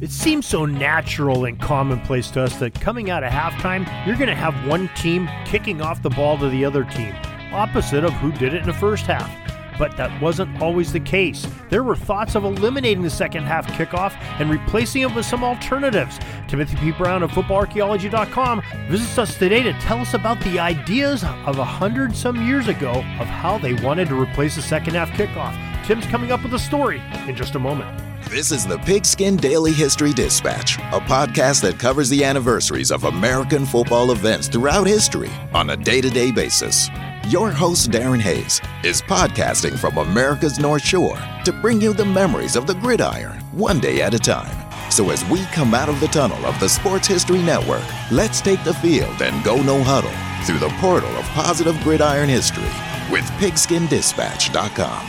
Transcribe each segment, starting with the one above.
It seems so natural and commonplace to us that coming out of halftime, you're going to have one team kicking off the ball to the other team, opposite of who did it in the first half. But that wasn't always the case. There were thoughts of eliminating the second half kickoff and replacing it with some alternatives. Timothy P. Brown of FootballArchaeology.com visits us today to tell us about the ideas of 100-some years ago of how they wanted to replace the second half kickoff. Tim's coming up with a story in just a moment. This is the Pigskin Daily History Dispatch, a podcast that covers the anniversaries of American football events throughout history on a day-to-day basis. Your host, Darren Hayes, is podcasting from America's North Shore to bring you the memories of the gridiron one day at a time. So as we come out of the tunnel of the Sports History Network, let's take the field and go no huddle through the portal of positive gridiron history with pigskindispatch.com.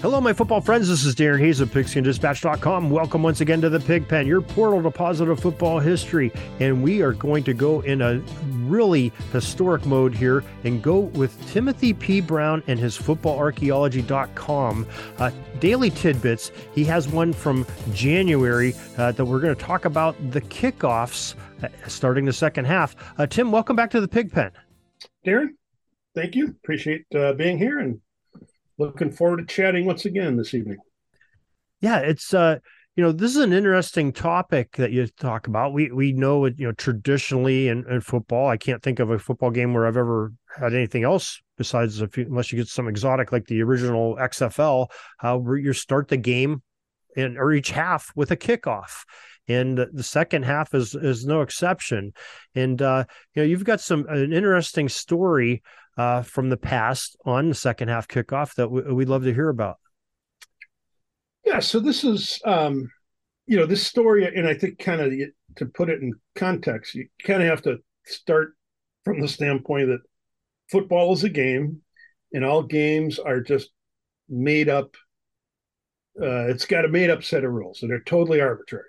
Hello, my football friends. This is Darren Hayes of pigskindispatch.com. Welcome once again to the Pig Pen, your portal to positive football history. And we are going to go in a really historic mode here and go with Timothy P. Brown and his FootballArchaeology.com daily tidbits. He has one from January that we're going to talk about the kickoffs starting the second half. Tim, welcome back to the Pig Pen. Darren, thank you. Appreciate being here and looking forward to chatting once again this evening. Yeah, it's this is an interesting topic that you talk about. We know it, traditionally in football. I can't think of a football game where I've ever had anything else besides unless you get some exotic like the original XFL, where you start the game or each half with a kickoff. And the second half is no exception. And you've got an interesting story from the past on the second half kickoff that we'd love to hear about. Yeah, so this is this story, and I think kind of to put it in context, you kind of have to start from the standpoint that football is a game, and all games are just made up. It's got a made up set of rules, so they're totally arbitrary.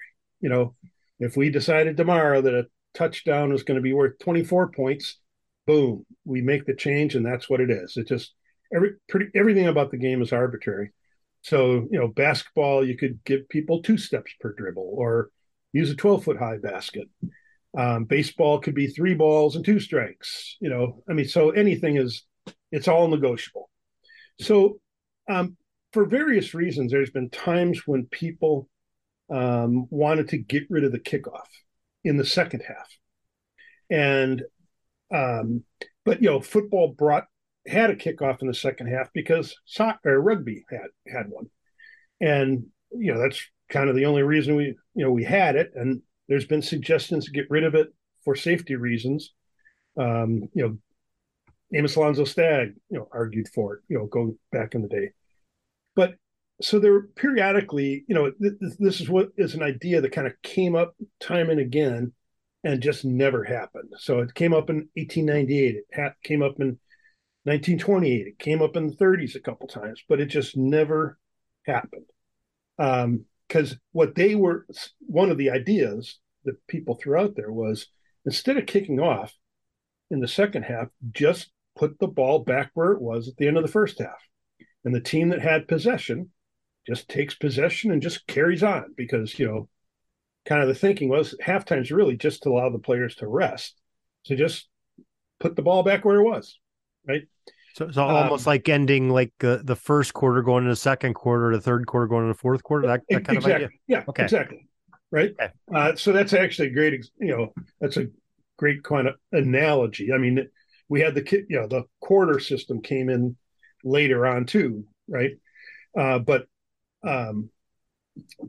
If we decided tomorrow that a touchdown was going to be worth 24 points, boom, we make the change, and that's what it is. It just everything about the game is arbitrary. So, basketball, you could give people 2 steps per dribble or use a 12-foot high basket. Baseball could be 3 balls and 2 strikes. So anything it's all negotiable. So for various reasons, there's been times when people wanted to get rid of the kickoff in the second half. And, football had a kickoff in the second half because soccer or rugby had one. And, that's kind of the only reason we had it. And there's been suggestions to get rid of it for safety reasons. Amos Alonzo Stagg, argued for it, going back in the day. But so there were periodically, this is what is an idea that kind of came up time and again and just never happened. So it came up in 1898. It came up in 1928. It came up in the 30s a couple times, but it just never happened. Because one of the ideas that people threw out there was, instead of kicking off in the second half, just put the ball back where it was at the end of the first half. And the team that had possession just takes possession and just carries on because, kind of the thinking was halftime's really just to allow the players to rest. So just put the ball back where it was, right? So it's almost like ending like the first quarter going into the second quarter, the third quarter going into the fourth quarter, that kind exactly. of idea? Yeah, okay. Exactly. Right? Okay. So that's actually a great kind of analogy. I mean, we had the quarter system came in later on too, right? But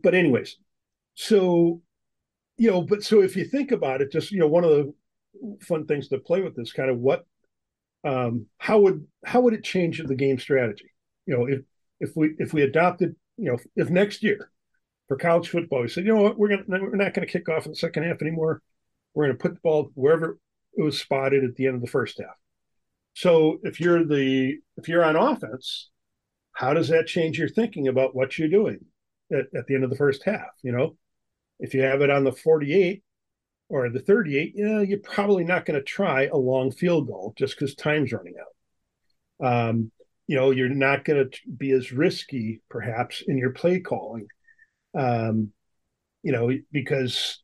anyways, so if you think about it, just one of the fun things to play with is kind of what, how would it change the game strategy? You know, if we adopted, you know, if next year for college football, we said, you know what, we're not going to kick off in the second half anymore. We're going to put the ball wherever it was spotted at the end of the first half. So if you're on offense, how does that change your thinking about what you're doing at the end of the first half? You know, if you have it on the 48 or the 38, you know, you're probably not going to try a long field goal just because time's running out. You know, you're not going to be as risky perhaps in your play calling, you know, because,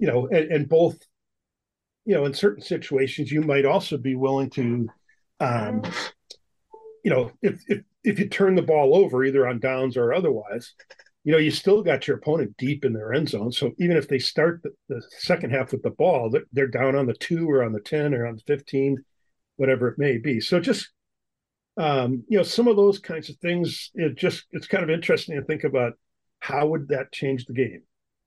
you know, and both, you know, in certain situations, you might also be willing to, you know, if you turn the ball over either on downs or otherwise, you know, you still got your opponent deep in their end zone. So even if they start the second half with the ball, they're down on the 2 or on the 10 or on the 15, whatever it may be. So just, you know, some of those kinds of things, it's kind of interesting to think about how would that change the game?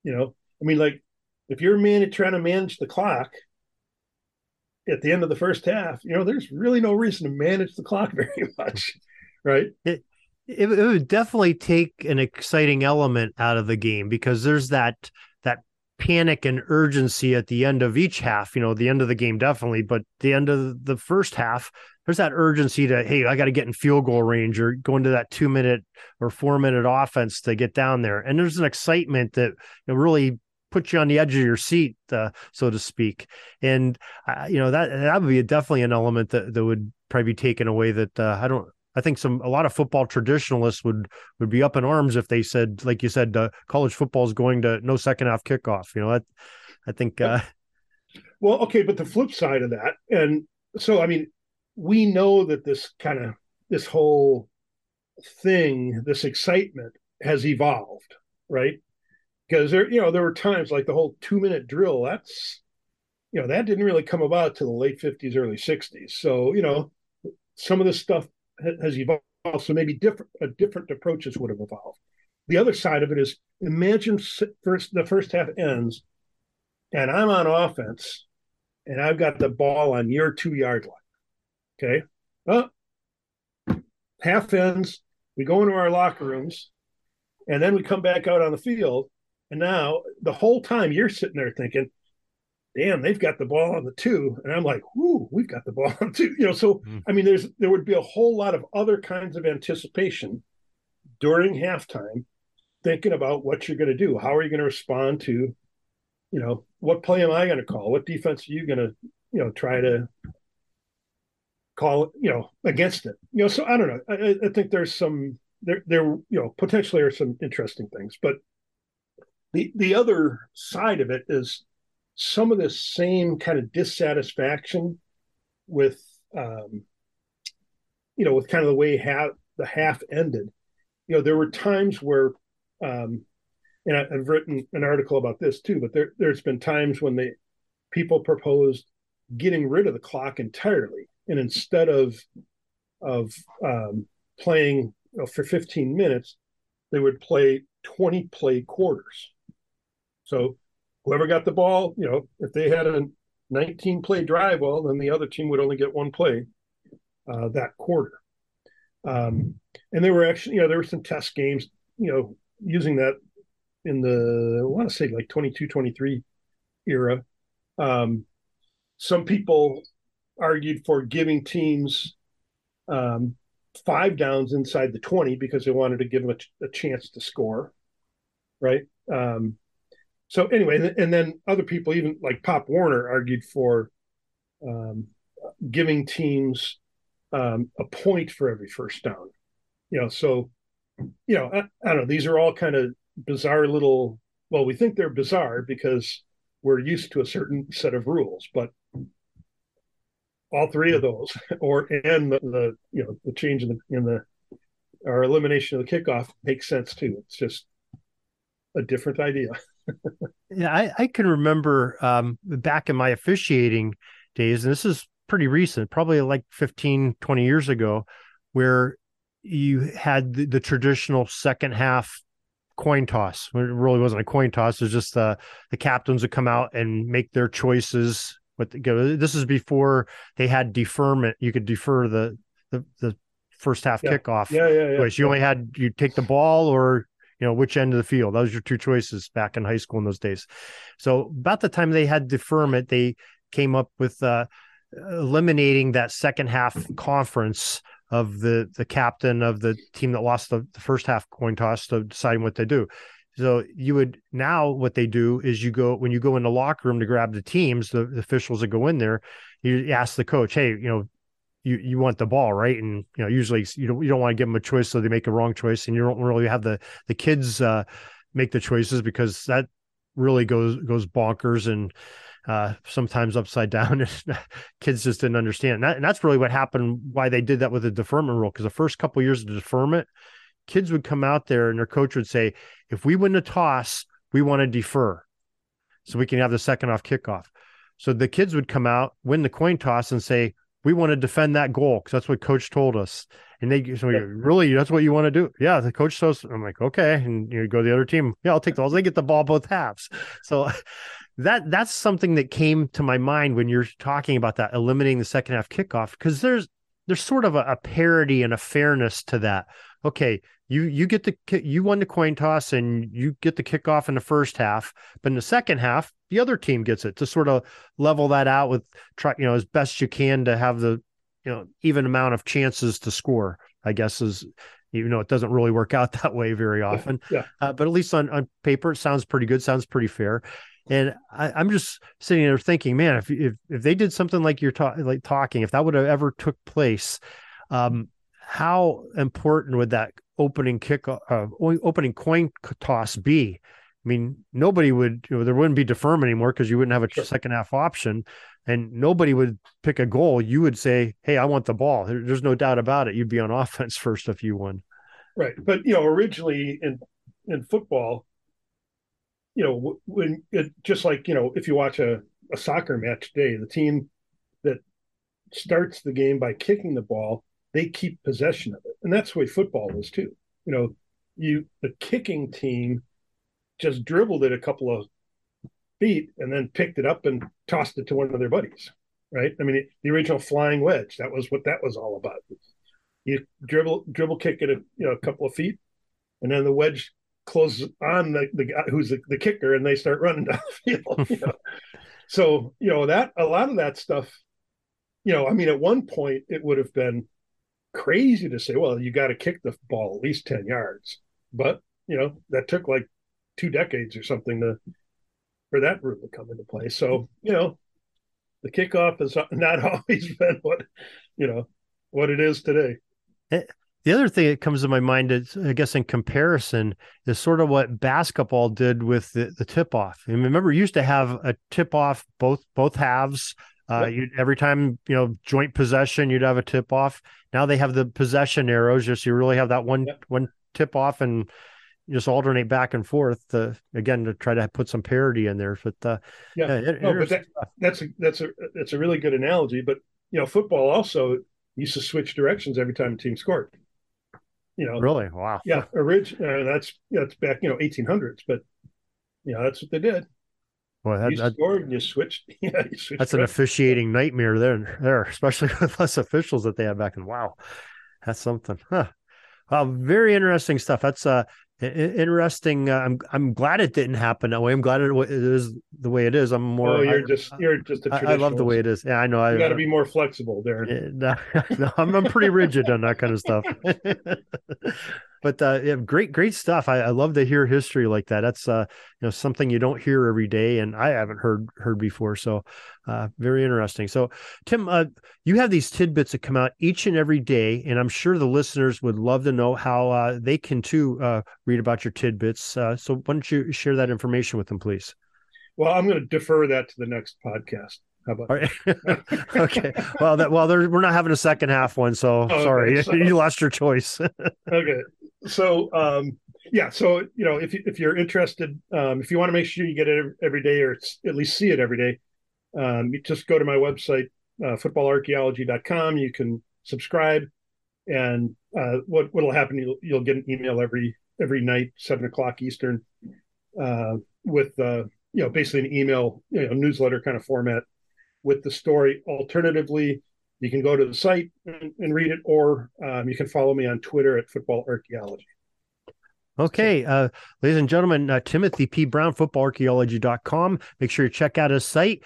You know, I mean, like if you're trying to manage the clock at the end of the first half, you know, there's really no reason to manage the clock very much, right? It would definitely take an exciting element out of the game because there's that panic and urgency at the end of each half, you know, the end of the game, definitely. But the end of the first half, there's that urgency to, hey, I got to get in field goal range or go into that 2-minute or 4-minute offense to get down there. And there's an excitement that, you know, really puts you on the edge of your seat, so to speak. And, you know, that would be definitely an element that would probably be taken away that I think a lot of football traditionalists would be up in arms if they said, like you said, college football is going to no second half kickoff. You know, I think. Well, okay, but the flip side of that, and so I mean, we know that this whole thing, this excitement has evolved, right? Because there were times like the whole 2-minute drill. That's, you know, that didn't really come about till the late 50s, early 60s. So you know, some of this stuff has evolved, so maybe different approaches would have evolved. The other side of it is, imagine the first half ends, and I'm on offense, and I've got the ball on your 2-yard line. Okay, well, half ends, we go into our locker rooms, and then we come back out on the field, and now the whole time you're sitting there thinking, damn, they've got the ball on the 2. And I'm like, whoo, we've got the ball on the 2. You know, so, I mean, there would be a whole lot of other kinds of anticipation during halftime, thinking about what you're going to do. How are you going to respond to, you know, what play am I going to call? What defense are you going to, you know, try to call, you know, against it? You know, so I don't know. I think there's some, you know, potentially are some interesting things. But the other side of it is, some of this same kind of dissatisfaction with, you know, with kind of the way the half ended. You know, there were times where, and I've written an article about this too, but there's been times when people proposed getting rid of the clock entirely. And instead of playing, you know, for 15 minutes, they would play 20 play quarters. So whoever got the ball, you know, if they had a 19-play drive, well, then the other team would only get one play that quarter. And there were actually, you know, there were some test games, you know, using that in the, I want to say like 22, 23 era. Some people argued for giving teams 5 downs inside the 20 because they wanted to give them a chance to score, right? So anyway, and then other people, even like Pop Warner, argued for giving teams a point for every first down. You know, so, you know, I don't know. These are all kind of bizarre little, well, we think they're bizarre because we're used to a certain set of rules, but all three of those and the you know, the change in our elimination of the kickoff makes sense too. It's just a different idea. Yeah, I can remember back in my officiating days, and this is pretty recent, probably like 15, 20 years ago, where you had the traditional second half coin toss. It really wasn't a coin toss. It was just the captains would come out and make their choices what they go. This is before they had deferment. You could defer the first half kickoff. Which you only had, you take the ball or, you know, which end of the field. That was your two choices back in high school in those days. So about the time they had deferment, they came up with eliminating that second half conference of the captain of the team that lost the first half coin toss to deciding what they do. So you would, now what they do is you go, when you go in the locker room to grab the teams, the officials that go in there, you ask the coach, hey, you know, you want the ball, right? And, you know, usually you don't want to give them a choice. So they make a wrong choice, and you don't really have the kids make the choices, because that really goes bonkers and sometimes upside down. Kids just didn't understand. And that's really what happened, why they did that with the deferment rule. Because the first couple of years of deferment, kids would come out there and their coach would say, if we win a toss, we want to defer so we can have the second off kickoff. So the kids would come out, win the coin toss, and say, we want to defend that goal, because that's what coach told us. And they so really, that's what you want to do. Yeah, the coach says, I'm like, okay. And you go to the other team. Yeah, I'll take the balls. They get the ball both halves. So that's something that came to my mind when you're talking about that, eliminating the second half kickoff, because there's sort of a parity and a fairness to that. Okay, you won the coin toss and you get the kickoff in the first half, but in the second half, the other team gets it, to sort of level that out with, try, you know, as best you can to have the, you know, even amount of chances to score, I guess, is, you know, it doesn't really work out that way very often, but at least on paper, it sounds pretty good, sounds pretty fair. And I'm just sitting there thinking, man, if they did something like you're talking, if that would have ever took place, how important would that opening coin toss be? I mean, nobody would, you know, there wouldn't be deferment anymore, because you wouldn't have a second half option, and nobody would pick a goal. You would say, hey, I want the ball. There's no doubt about it. You'd be on offense first if you won. Right. But, you know, originally in football, you know, when it, just like, you know, if you watch a soccer match today, the team that starts the game by kicking the ball, they keep possession of it. And that's the way football was too. You know, the kicking team just dribbled it a couple of feet and then picked it up and tossed it to one of their buddies, right? I mean, the original flying wedge, that was what that was all about. You dribble kick it a couple of feet, and then the wedge closes on the guy who's the kicker, and they start running down the field. You know? So, you know, that a lot of that stuff, you know, I mean, at one point it would have been crazy to say, well, you got to kick the ball at least 10 yards. But, you know, that took like 2 decades or something for that rule to come into play. So, you know, the kickoff has not always been what it is today. The other thing that comes to my mind is, I guess, in comparison, is sort of what basketball did with the tip-off. And remember, you used to have a tip-off both halves. Every time, you know, joint possession, you'd have a tip-off. Now they have the possession arrows. Just you really have that one tip-off and just alternate back and forth, to try to put some parity in there. But that's a really good analogy. But, you know, football also used to switch directions every time the team scored. You know, really? Wow. Yeah, that's back, you know, 1800s, but, you know, that's what they did. Well, you scored and you switched. Yeah, you switched. That's an officiating nightmare there, especially with less officials that they had back. And wow, that's something. Huh. Very interesting stuff. That's interesting. I'm glad it didn't happen that way. I'm glad it is the way it is. I'm more. Oh, you're just a traditionalist. I love the way it is. Yeah, I know. You got to be more flexible, Darren. No, I'm pretty rigid on that kind of stuff. But great stuff. I love to hear history like that. That's you know, something you don't hear every day, and I haven't heard before. So very interesting. So Tim, you have these tidbits that come out each and every day, and I'm sure the listeners would love to know how they can too read about your tidbits. So why don't you share that information with them, please? Well, I'm going to defer that to the next podcast. How about that? Okay. Well, we're not having a second half one, so sorry, you lost your choice. Okay. So, so, you know, if you're interested, if you want to make sure you get it every day, or at least see it every day, you just go to my website, FootballArchaeology.com. You can subscribe, and what'll happen, you'll get an email every night, 7:00 Eastern, with basically an email, newsletter kind of format. with the story. Alternatively, you can go to the site and read it, or you can follow me on Twitter at Football Archaeology. Okay, ladies and gentlemen, Timothy P. Brown, FootballArchaeology.com. Make sure you check out his site,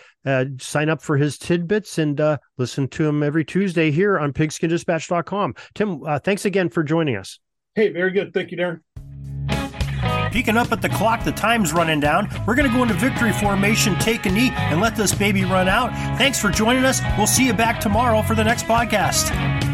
sign up for his tidbits, and listen to him every Tuesday here on pigskindispatch.com. Tim, thanks again for joining us. Hey, very good. Thank you, Darren. Peeking up at the clock, the time's running down. We're going to go into victory formation, take a knee, and let this baby run out. Thanks for joining us. We'll see you back tomorrow for the next podcast.